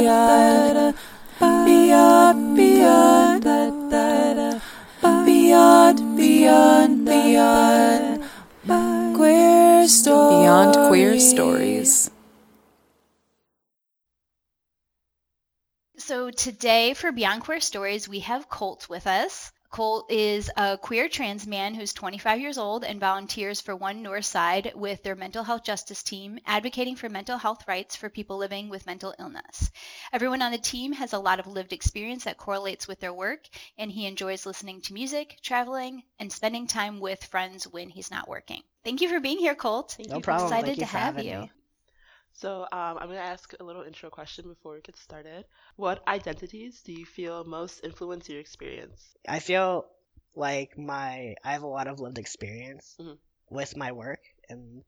Beyond Queer Stories. So today for Beyond Queer Stories, we have Colt with us. Colt is a queer trans man who's 25 years old and volunteers for ONE Northside with their mental health justice team, advocating for mental health rights for people living with mental illness. Everyone on the team has a lot of lived experience that correlates with their work, and he enjoys listening to music, traveling, and spending time with friends when he's not working. Thank you for being here, Colt. No problem. Excited to have you. So I'm going to ask a little intro question before we get started. What identities do you feel most influence your experience? I feel like I have a lot of lived experience with my work, and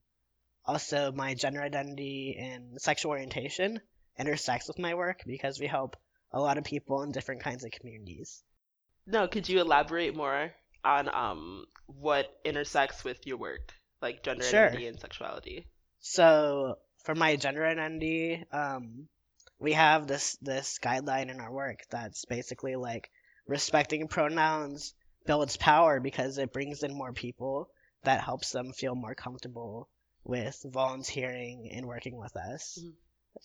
also my gender identity and sexual orientation intersects with my work because we help a lot of people in different kinds of communities. No, could you elaborate more on what intersects with your work, like gender identity and sexuality? So for my gender identity, we have this guideline in our work that's basically like respecting pronouns builds power because it brings in more people that helps them feel more comfortable with volunteering and working with us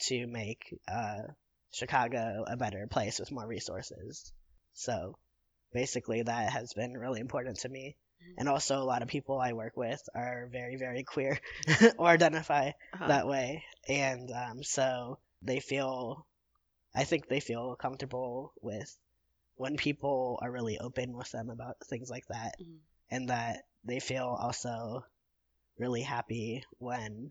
to make Chicago a better place with more resources. So basically that has been really important to me. And also a lot of people I work with are very, very queer or identify that way. And so I think they feel comfortable with when people are really open with them about things like that. And that they feel also really happy when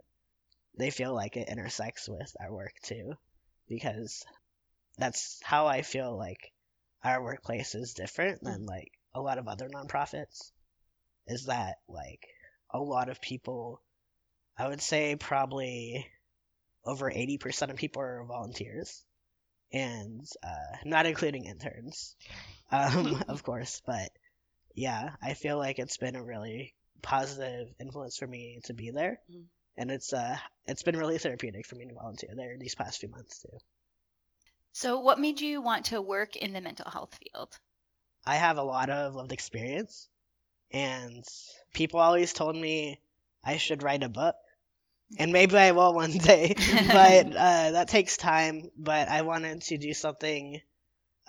they feel like it intersects with our work too. Because that's how I feel like our workplace is different than like a lot of other nonprofits. Is that, like, a lot of people, I would say probably over 80% of people are volunteers, and not including interns, of course. But, yeah, I feel like it's been a really positive influence for me to be there, and it's been really therapeutic for me to volunteer there these past few months, too. So what made you want to work in the mental health field? I have a lot of lived experience. And people always told me I should write a book, and maybe I will one day, but that takes time. But I wanted to do something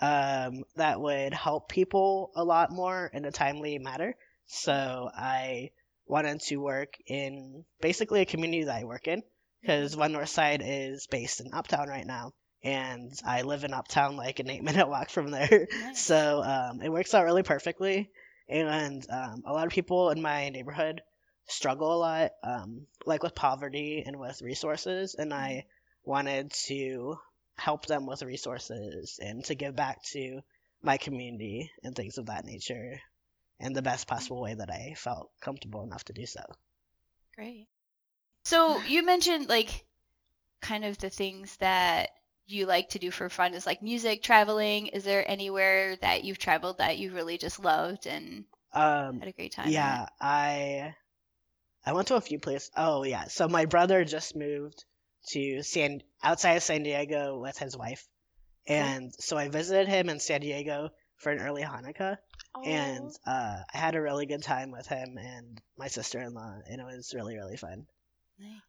that would help people a lot more in a timely manner. So I wanted to work in basically a community that I work in, because One Northside is based in Uptown right now. And I live in Uptown, like an 8-minute walk from there. Nice. So it works out really perfectly. And a lot of people in my neighborhood struggle a lot, like with poverty and with resources. And I wanted to help them with resources and to give back to my community and things of that nature in the best possible way that I felt comfortable enough to do so. Great. So you mentioned like kind of the things that you like to do for fun is like music, traveling. Is there anywhere that you've traveled that you really just loved and had a great time? Yeah, I went to a few places. Oh yeah, so my brother just moved to outside of San Diego with his wife, and so I visited him in San Diego for an early Hanukkah, and I had a really good time with him and my sister-in-law, and it was really, really fun.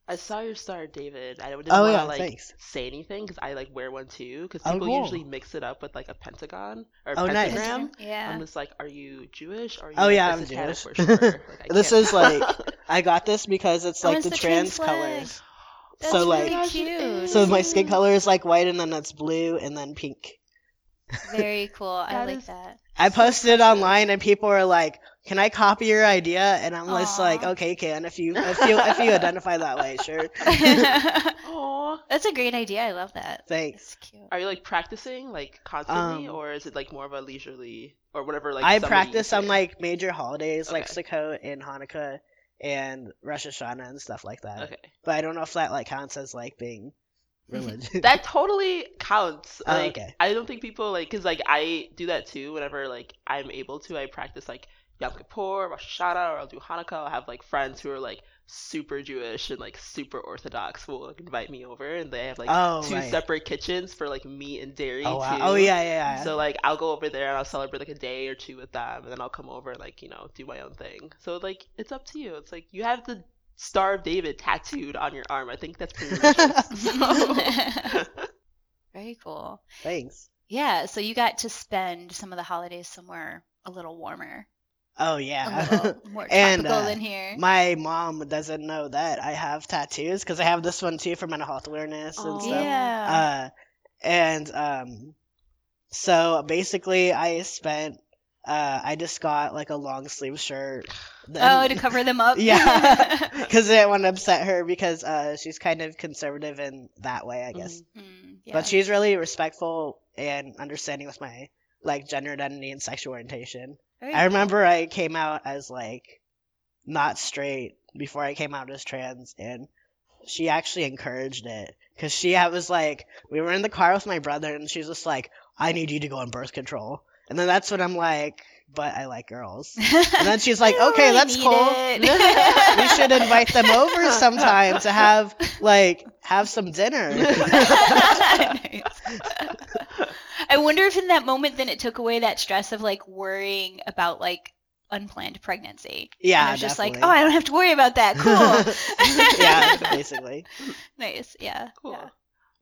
I saw your star, David. I didn't want to say anything because I like wear one too. Because people usually mix it up with like a pentagon or a pentagram. Nice. Yeah. I'm just like, are you Jewish? Or are you I'm Jewish. Like, this is like I got this because it's like the trans colors. That's so really like cute. So my skin color is like white and then it's blue and then pink. Very cool. I like that. I posted online and people were like, "Can I copy your idea?" And I'm just like, "Okay, can if you identify that way, sure." Oh, that's a great idea. I love that. Thanks. That's cute. Are you like practicing like constantly, or is it like more of a leisurely or whatever? Like I practice on like major holidays like Sukkot and Hanukkah and Rosh Hashanah and stuff like that. Okay. But I don't know if that like counts as like being religion. That totally counts. Like, I don't think people like, cause like I do that too. Whenever like I'm able to, I practice like Yom Kippur, Rosh Hashanah, or I'll do Hanukkah. I'll have like friends who are like super Jewish and like super Orthodox will like, invite me over, and they have like two separate kitchens for like meat and dairy too. Oh yeah. So like I'll go over there and I'll celebrate like a day or two with them, and then I'll come over and like, you know, do my own thing. So like it's up to you. It's like you have the Star of David tattooed on your arm. I think that's pretty much Very cool. Thanks. Yeah, so you got to spend some of the holidays somewhere a little warmer. Oh, yeah. A little more tropical than here. My mom doesn't know that I have tattoos, because I have this one, too, for mental health awareness and stuff. Yeah. So, basically, I spent... I just got, like, a long-sleeve shirt. To cover them up? Yeah, because I didn't want to upset her, because she's kind of conservative in that way, I guess. Mm-hmm. Yeah. But she's really respectful and understanding with my, like, gender identity and sexual orientation. Very I remember cool. I came out as, like, not straight before I came out as trans, and she actually encouraged it. Because she was, like, we were in the car with my brother, and she's just like, I need you to go on birth control. And then that's when I'm like, but I like girls. And then she's like, okay, really that's cool. We should invite them over sometime to have some dinner. I wonder if in that moment then it took away that stress of like worrying about like unplanned pregnancy. Yeah, and I was definitely. Just like, oh, I don't have to worry about that. Cool. Yeah, basically. Nice. Yeah. Cool. Yeah.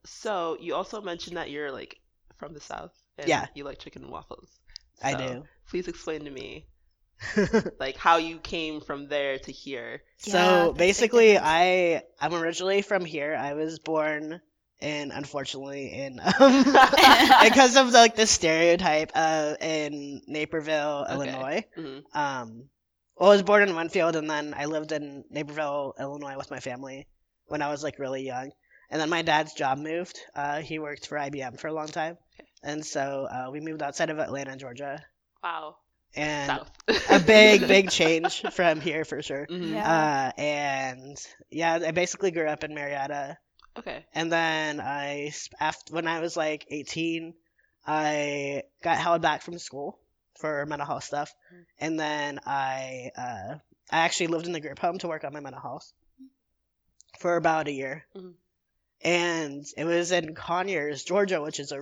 So you also mentioned that you're like from the South. And you like chicken and waffles. So I do. Please explain to me, like, how you came from there to here. So, basically, I'm originally from here. I was born unfortunately, because of, like, the stereotype in Naperville, Illinois. Mm-hmm. I was born in Winfield, and then I lived in Naperville, Illinois with my family when I was, like, really young. And then my dad's job moved. He worked for IBM for a long time. And so we moved outside of Atlanta, Georgia. Wow. And South. A big change from here for sure. Mm-hmm. Yeah. I basically grew up in Marietta. Okay. And then when I was like 18, I got held back from school for mental health stuff. Mm-hmm. And then I actually lived in the group home to work on my mental health for about a year. Mm-hmm. And it was in Conyers, Georgia, which is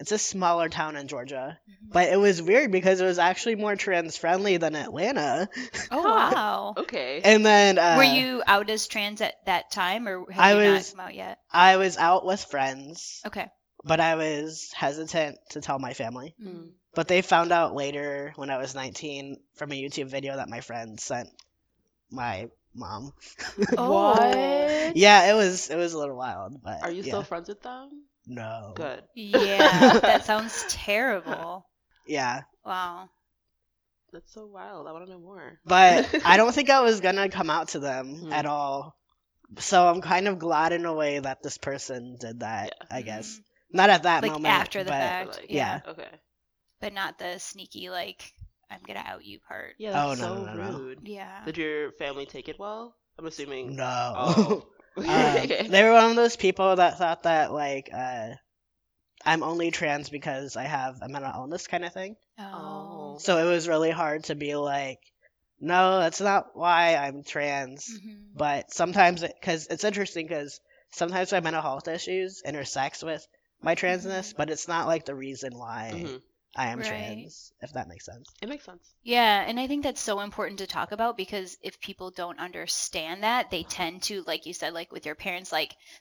it's a smaller town in Georgia. Mm-hmm. But it was weird because it was actually more trans-friendly than Atlanta. Oh, wow. Okay. And then... were you out as trans at that time, or had you not come out yet? I was out with friends. Okay. But I was hesitant to tell my family. Mm. But they found out later when I was 19 from a YouTube video that my friend sent my... mom. What? Yeah, it was a little wild, but are you still friends with them? No. Good. Yeah, that sounds terrible. Yeah. Wow. That's so wild. I want to know more. But I don't think I was gonna come out to them at all. So I'm kind of glad in a way that this person did that, I guess. Mm-hmm. Not at that moment. After the fact. Like, yeah. Okay. But not the sneaky I'm going to out you part. Yeah, that's so rude. Yeah. Did your family take it well? I'm assuming. No. Oh. They were one of those people that thought that, I'm only trans because I have a mental illness kind of thing. Oh. So it was really hard to be like, no, that's not why I'm trans. Mm-hmm. But sometimes, because it's interesting because sometimes my mental health issues intersect with my transness, but it's not, the reason why. Mm-hmm. I am trans, if that makes sense. It makes sense. Yeah, and I think that's so important to talk about because if people don't understand that, they tend to, like you said, with your parents,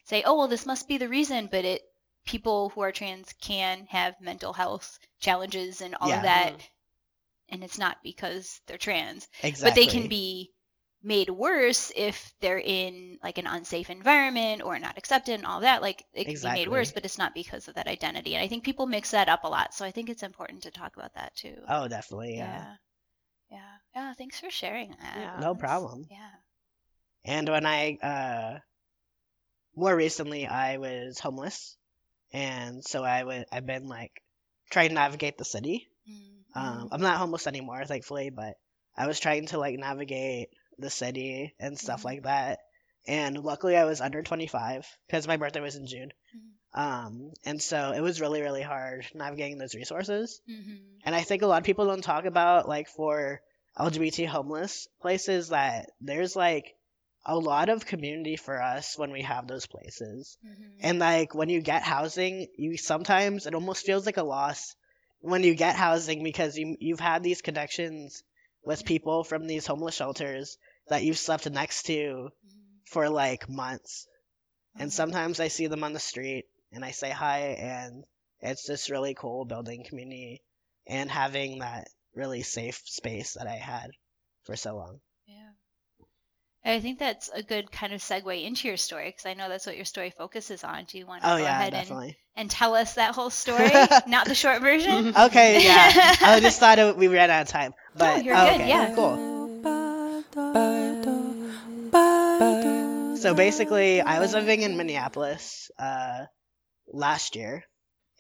say, oh, well, this must be the reason, but people who are trans can have mental health challenges and all of that, and it's not because they're trans. Exactly. But they can be made worse if they're in, an unsafe environment or not accepted and all that. It can be made worse, but it's not because of that identity. And I think people mix that up a lot, so I think it's important to talk about that, too. Oh, definitely, Yeah, thanks for sharing that. Yeah, no problem. Yeah. And when more recently, I was homeless, and so I've been, trying to navigate the city. Mm-hmm. I'm not homeless anymore, thankfully, but I was trying to, navigate the city and stuff like that, and luckily I was under 25 because my birthday was in June. Mm-hmm. And so it was really, really hard navigating those resources. Mm-hmm. And I think a lot of people don't talk about for LGBT homeless places that there's a lot of community for us when we have those places. Mm-hmm. And like when you get housing, you sometimes it almost feels like a loss when you get housing, because you've had these connections with people from these homeless shelters that you've slept next to for like months. Mm-hmm. And sometimes I see them on the street and I say hi, and it's just really cool building community and having that really safe space that I had for so long. Yeah. I think that's a good kind of segue into your story, because I know that's what your story focuses on. Do you want to go ahead and tell us that whole story? Not the short version? Okay, yeah. I just thought we ran out of time. But, you're good, yeah. Cool. So basically, I was living in Minneapolis last year,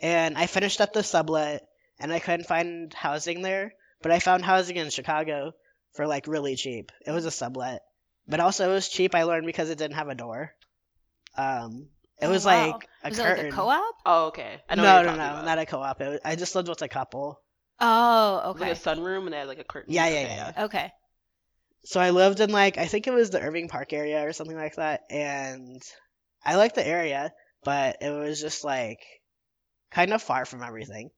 and I finished up the sublet, and I couldn't find housing there, but I found housing in Chicago for, like, really cheap. It was a sublet. But also, it was cheap, I learned, because it didn't have a door. It was like a curtain. Like a co-op? Oh, okay. No, not a co-op. I just lived with a couple. Oh, okay. Like a sunroom, and they had like a curtain. Yeah. Okay. So I lived in like, I think it was the Irving Park area or something like that, and I liked the area, but it was just like kind of far from everything.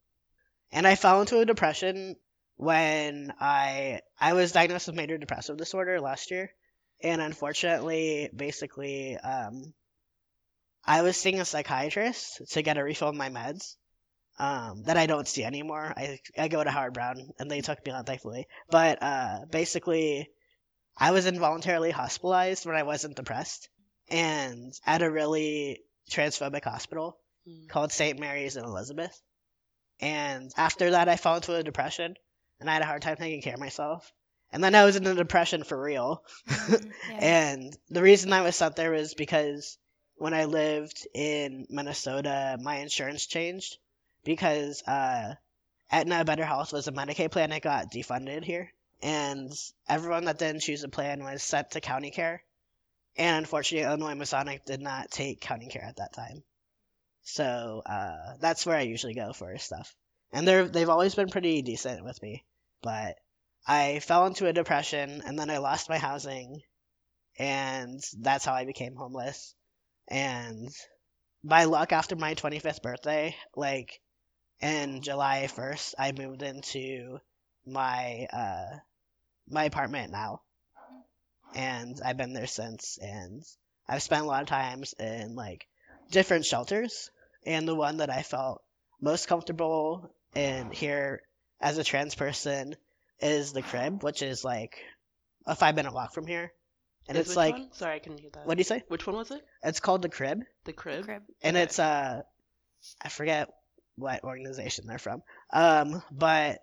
And I fell into a depression when I was diagnosed with major depressive disorder last year. And unfortunately, basically, I was seeing a psychiatrist to get a refill of my meds that I don't see anymore. I go to Howard Brown, and they took me on, thankfully. But basically, I was involuntarily hospitalized when I wasn't depressed, and at a really transphobic hospital called St. Mary's and Elizabeth. And after that, I fell into a depression, and I had a hard time taking care of myself. And then I was in a depression for real. And the reason I was sent there was because when I lived in Minnesota, my insurance changed because Aetna Better Health was a Medicaid plan that got defunded here. And everyone that didn't choose a plan was sent to county care. And unfortunately, Illinois Masonic did not take county care at that time. So that's where I usually go for stuff. And they've always been pretty decent with me. But I fell into a depression, and then I lost my housing, and that's how I became homeless. And by luck, after my 25th birthday, like in July 1st, I moved into my apartment now, and I've been there since. And I've spent a lot of times in like different shelters, and the one that I felt most comfortable in here as a trans person is the Crib, which is like a 5-minute walk from here. And it's like one? Sorry, I couldn't hear that. What do you say? Which one was it? It's called the Crib. The Crib. And okay. It's I forget what organization they're from. But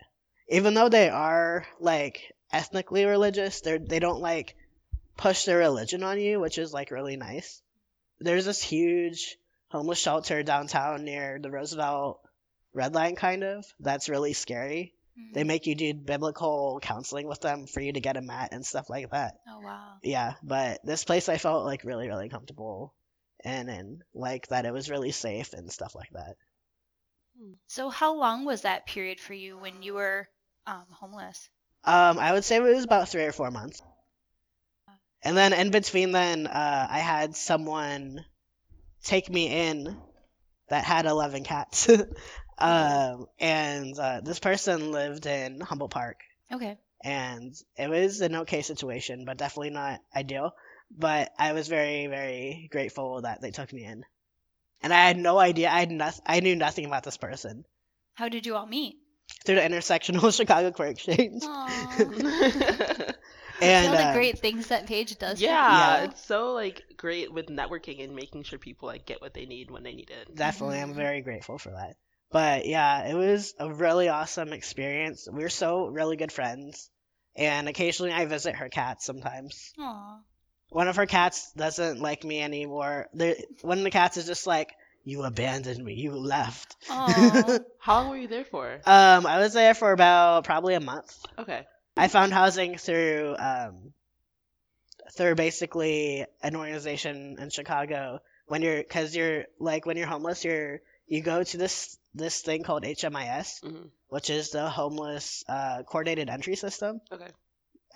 even though they are like ethnically religious, they don't like push their religion on you, which is like really nice. There's this huge homeless shelter downtown near the Roosevelt Red Line kind of. That's really scary. They make you do biblical counseling with them for you to get a mat and stuff like that. Oh, wow. Yeah, but this place I felt, like, really, really comfortable and like, that it was really safe and stuff like that. So how long was that period for you when you were homeless? I would say it was about 3 or 4 months. And then in between then, I had someone take me in that had 11 cats. And this person lived in Humboldt Park. Okay. And it was an okay situation, but definitely not ideal. But I was very, very grateful that they took me in. And I had no idea. I knew nothing about this person. How did you all meet? Through the intersectional Chicago Quirk Exchange. Aww. And all the great things that Paige does. Yeah, it's so like great with networking and making sure people like get what they need when they need it. Definitely, I'm very grateful for that. But yeah, it was a really awesome experience. We're so really good friends, and occasionally I visit her cats sometimes. Aww. One of her cats doesn't like me anymore. One of the cats is just like, "You abandoned me. You left." Aww. How long were you there for? I was there for about probably a month. Okay. I found housing through basically an organization in Chicago. When you're homeless, you go to this thing called HMIS, which is the Homeless Coordinated Entry System. Okay.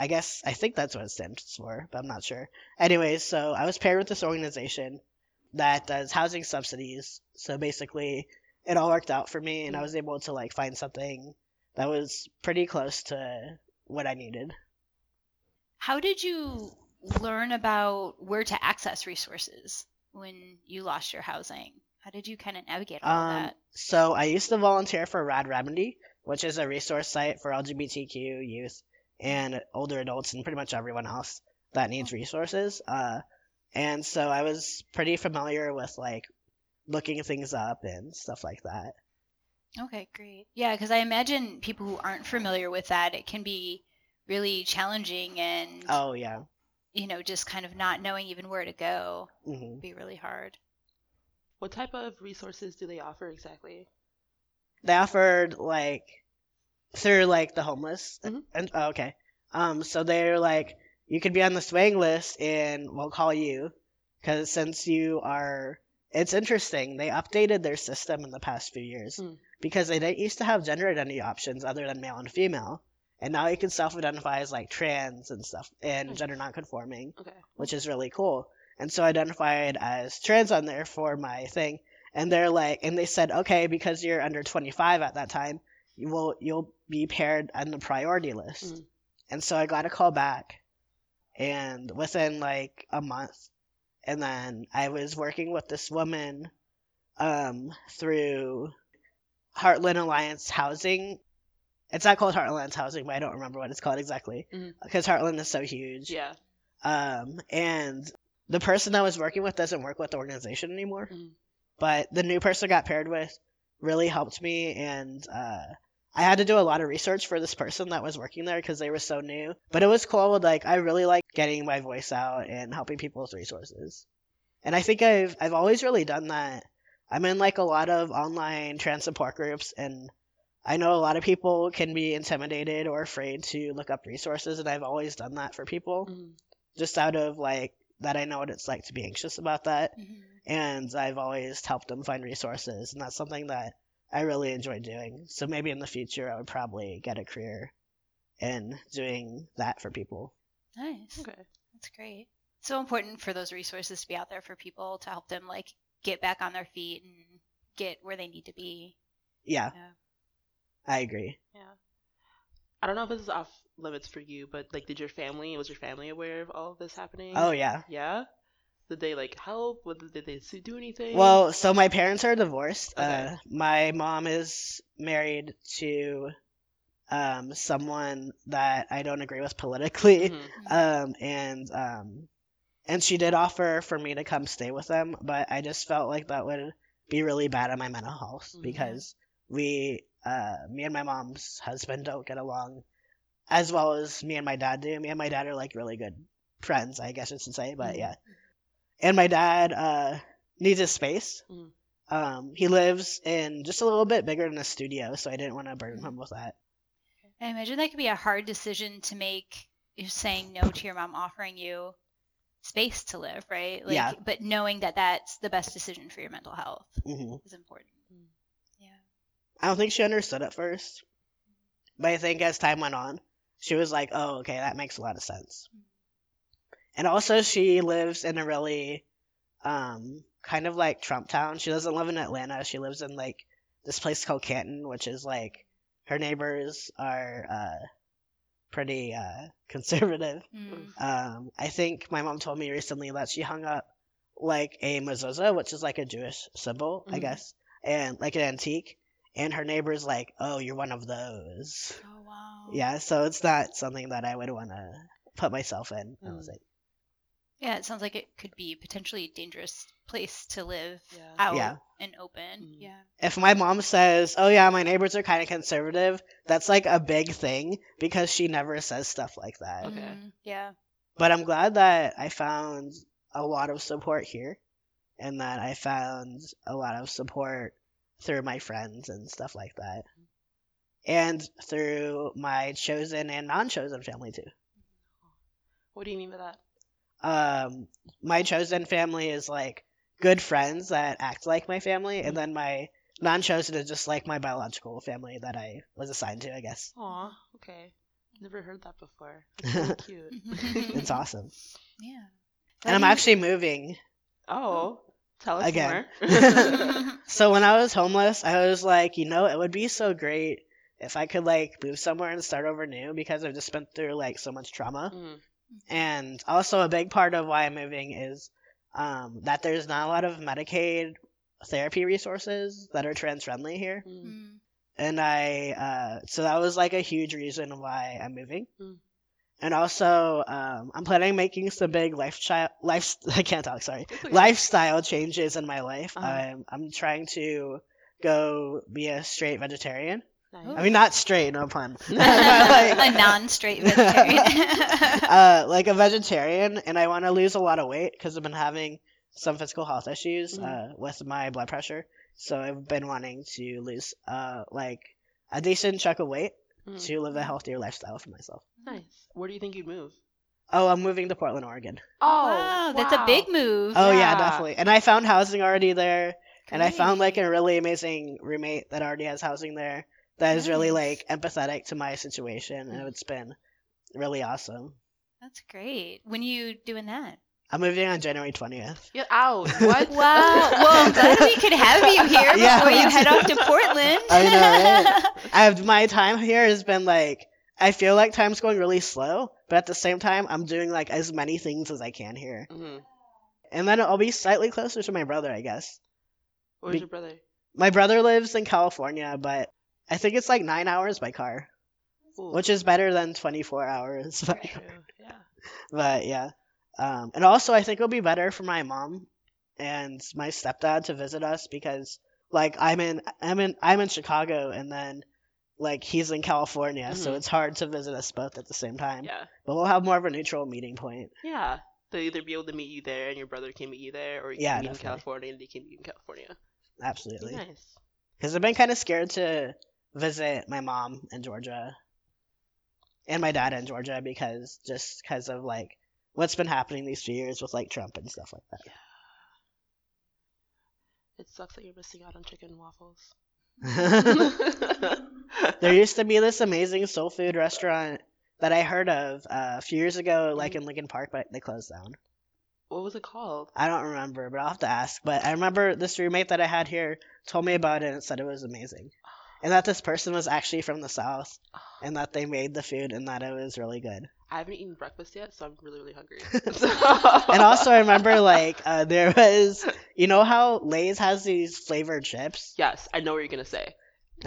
I guess, I think that's what it stands for, but I'm not sure. Anyways, so I was paired with this organization that does housing subsidies. So basically, it all worked out for me, and I was able to, like, find something that was pretty close to what I needed. How did you learn about where to access resources when you lost your housing? How did you kind of navigate all that? So I used to volunteer for Rad Remedy, which is a resource site for LGBTQ youth and older adults and pretty much everyone else that needs resources. And so I was pretty familiar with, like, looking things up and stuff like that. Okay, great. Yeah, because I imagine people who aren't familiar with that, it can be really challenging and, oh, yeah, you know, just kind of not knowing even where to go would be really hard. What type of resources do they offer exactly? They offered, like, through, like, the homeless. And oh, okay. So they're, like, you could be on the swing list and we'll call you. Because since you are, it's interesting, they updated their system in the past few years. Because they didn't used to have gender identity options other than male and female. And now you can self-identify as, like, trans and stuff, and gender non-conforming, which is really cool. And so I identified as trans on there for my thing. And they're like, and they said, okay, because you're under 25 at that time, you'll be paired on the priority list. And so I got a call back, and within, like, a month. And then I was working with this woman through Heartland Alliance Housing. It's not called Heartland Housing, but I don't remember what it's called exactly, because Heartland is so huge. Yeah. And the person I was working with doesn't work with the organization anymore, but the new person I got paired with really helped me, and I had to do a lot of research for this person that was working there because they were so new. But it was cool. Like, I really like getting my voice out and helping people with resources, and I think I've always really done that. I'm in, like, a lot of online trans support groups, and I know a lot of people can be intimidated or afraid to look up resources, and I've always done that for people, just out of, like, that I know what it's like to be anxious about that, and I've always helped them find resources, and that's something that I really enjoy doing. So maybe in the future I would probably get a career in doing that for people. Nice. Okay. That's great. It's so important for those resources to be out there for people to help them, like, get back on their feet and get where they need to be. Yeah. I agree. Yeah. I don't know if this is off limits for you, but, like, was your family aware of all of this happening? Oh, yeah. Yeah? Did they, like, help? Did they do anything? Well, so my parents are divorced. Okay. My mom is married to someone that I don't agree with politically, and she did offer for me to come stay with them, but I just felt like that would be really bad on my mental health, because me and my mom's husband don't get along as well as me and my dad do. Me and my dad are, like, really good friends, I guess I should say, but yeah. And my dad needs his space. He lives in just a little bit bigger than a studio, so I didn't want to burden him with that. I imagine that could be a hard decision to make, saying no to your mom offering you space to live, right? Like, yeah. But knowing that that's the best decision for your mental health is important. I don't think she understood at first, but I think as time went on, she was like, oh, okay, that makes a lot of sense. And also she lives in a really kind of like Trump town. She doesn't live in Atlanta. She lives in, like, this place called Canton, which is, like, her neighbors are pretty conservative. I think my mom told me recently that she hung up, like, a mezuzah, which is, like, a Jewish symbol, I guess, and, like, an antique. And her neighbor's like, oh, you're one of those. Oh, wow. Yeah, so it's not something that I would want to put myself in. I was like, yeah, it sounds like it could be potentially a dangerous place to live out and open. Yeah. If my mom says, oh, yeah, my neighbors are kind of conservative, that's, like, a big thing because she never says stuff like that. Okay. Yeah. But I'm glad that I found a lot of support here and that I found a lot of support through my friends and stuff like that, and through my chosen and non-chosen family too. What do you mean by that? My chosen family is, like, good friends that act like my family, and then my non-chosen is just, like, my biological family that I was assigned to, I guess. Aw, okay. Never heard that before. That's really cute. It's awesome. Yeah. And I'm actually moving. Oh, tell us again. More. So when I was homeless, I was like, you know, it would be so great if I could, like, move somewhere and start over new, because I've just been through, like, so much trauma. Mm. And also a big part of why I'm moving is that there's not a lot of Medicaid therapy resources that are trans-friendly here. Mm. And so that was, like, a huge reason why I'm moving. Mm. And also, I'm planning on making some big lifestyle changes in my life. Uh-huh. I'm trying to go be a straight vegetarian. Nice. I mean, not straight, no pun. But, like, a non-straight vegetarian. Like a vegetarian, and I want to lose a lot of weight because I've been having some physical health issues with my blood pressure. So I've been wanting to lose like a decent chunk of weight to live a healthier lifestyle for myself. Nice. Where do you think you'd move? Oh, I'm moving to Portland, Oregon. Oh, wow. That's a big move. Oh, yeah definitely. And I found housing already there, and I found like a really amazing roommate that already has housing there that is really like empathetic to my situation, and it's been really awesome. That's great. When are you doing that? I'm moving on January 20th. You're out. What? Wow. Well, I'm glad we could have you here before you head off to Portland. I know, right? My time here has been like, I feel like time's going really slow, but at the same time, I'm doing like as many things as I can here. Mm-hmm. And then I'll be slightly closer to my brother, I guess. Where's your brother? My brother lives in California, but I think it's like 9 hours by car, which is better than 24 hours by car. Yeah. But yeah. And also, I think it'll be better for my mom and my stepdad to visit us, because, like, I'm in Chicago, and then, like, he's in California, so it's hard to visit us both at the same time. Yeah. But we'll have more of a neutral meeting point. Yeah. They'll either be able to meet you there, and your brother can meet you there, or you can meet in California, and they can meet in California. Absolutely. Nice. Because I've been kind of scared to visit my mom in Georgia and my dad in Georgia because of, like, what's been happening these few years with, like, Trump and stuff like that. Yeah. It sucks that you're missing out on chicken and waffles. There used to be this amazing soul food restaurant that I heard of a few years ago, like, in Lincoln Park, but they closed down. What was it called? I don't remember, but I'll have to ask. But I remember this roommate that I had here told me about it and said it was amazing. And that this person was actually from the South, and that they made the food, and that it was really good. I haven't eaten breakfast yet, so I'm really, really hungry. And also, I remember, like, there was, you know how Lay's has these flavored chips? Yes, I know what you're going to say.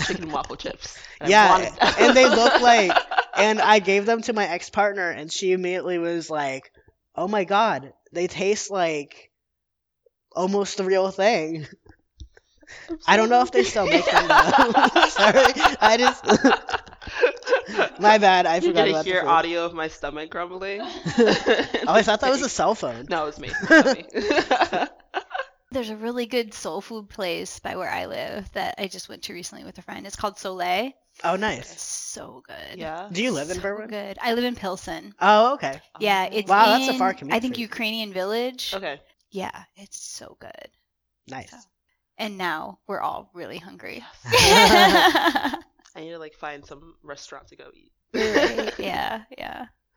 Chicken waffle chips. And and they look like, and I gave them to my ex-partner, and she immediately was like, oh my god, they taste like almost the real thing. I don't know if they still make them, though. Sorry. I just... My bad. I forgot about that. Did you hear audio of my stomach grumbling? Oh, I thought that was a cell phone. No, it was me. There's a really good soul food place by where I live that I just went to recently with a friend. It's called Soleil. Oh, nice. It's so good. Yeah. Do you live in Berwyn? Good. I live in Pilsen. Oh, okay. Yeah, it's that's a far commute. I think Ukrainian Village. Okay. Yeah, it's so good. Nice. So. And now we're all really hungry. I need to, like, find some restaurant to go eat. Right. Yeah.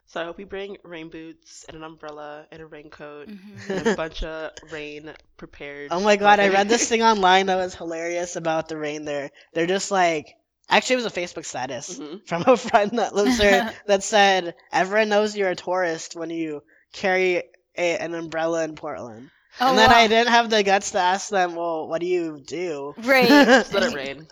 So I hope you bring rain boots and an umbrella and a raincoat and a bunch of rain prepared. Oh, my God. I read this thing online that was hilarious about the rain there. They're just like – actually, it was a Facebook status from a friend that lives there that said, everyone knows you're a tourist when you carry an umbrella in Portland. Oh, and then I didn't have the guts to ask them, well, what do you do? Right. Just let it rain.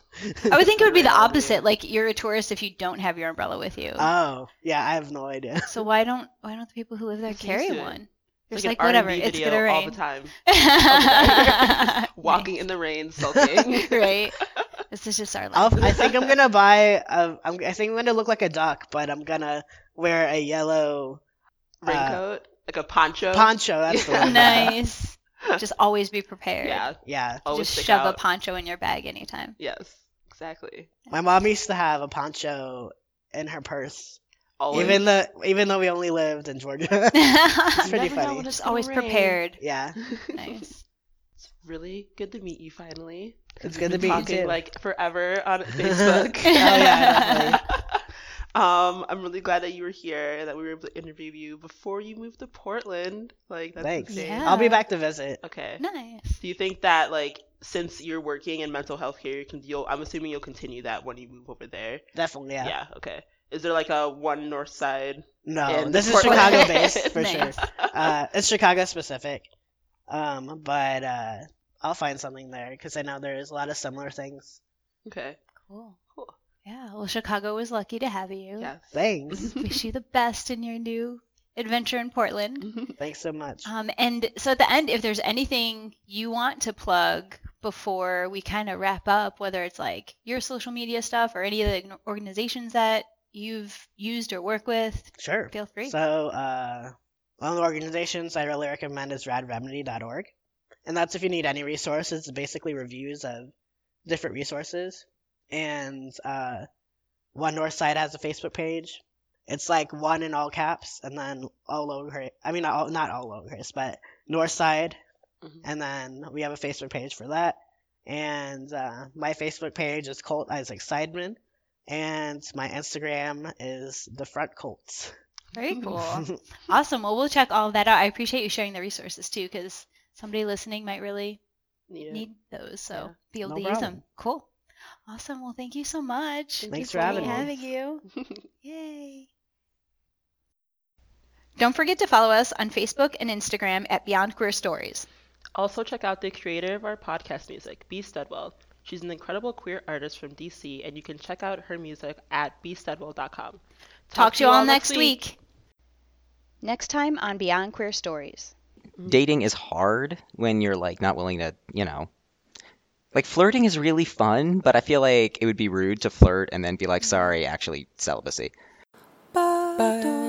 I would think it would be the opposite. Like, you're a tourist if you don't have your umbrella with you. Oh, yeah, I have no idea. So why don't the people who live there carry one? There's like whatever. It's going to rain. All the time. Walking in the rain, sulking. Right. This is just our life. I think I'm going to buy I think I'm going to look like a duck, but I'm going to wear a yellow raincoat. Like a poncho. Poncho, that's the one. Nice. Just always be prepared. Yeah. Always just shove a poncho in your bag anytime. Yes, exactly. My mom used to have a poncho in her purse. Always. Even though we only lived in Georgia. It's pretty funny. Just always prepared. Yeah. Nice. It's really good to meet you finally. It's good to meet you too. Like forever on Facebook. Oh yeah, definitely. I'm really glad that you were here and that we were able to interview you before you moved to Portland. Like, that's insane. Yeah. I'll be back to visit. Okay. Nice. Do you think that, like, since you're working in mental health care, I'm assuming you'll continue that when you move over there? Definitely, yeah. Yeah, okay. Is there, like, a ONE Northside? No, this is Chicago-based, for sure. It's Chicago-specific. But I'll find something there, because I know there's a lot of similar things. Okay. Cool. Yeah, well, Chicago was lucky to have you. Yeah, thanks. Wish you the best in your new adventure in Portland. Thanks so much. And so at the end, if there's anything you want to plug before we kind of wrap up, whether it's like your social media stuff or any of the organizations that you've used or work with, sure, feel free. So one of the organizations I really recommend is radremedy.org. And that's if you need any resources, basically reviews of different resources. And One Northside has a Facebook page. It's like one in all caps, and then all lowercase. I mean, not all lowercase, but Northside. Mm-hmm. And then we have a Facebook page for that. And my Facebook page is Colt Isaac Seidman, and my Instagram is The Front Colts. Very cool. Awesome. Well, we'll check all of that out. I appreciate you sharing the resources too, because somebody listening might really need those. So yeah, be able to use them. Cool. Awesome. Well, thank you so much. Thanks for having you. Yay. Don't forget to follow us on Facebook and Instagram at Beyond Queer Stories. Also check out the creator of our podcast music, Be Steadwell. She's an incredible queer artist from DC, and you can check out her music at besteadwell.com. Talk to you all next week. Next time on Beyond Queer Stories. Dating is hard when you're, like, not willing to, you know. Like, flirting is really fun, but I feel like it would be rude to flirt and then be like, sorry, actually, celibacy. Bye.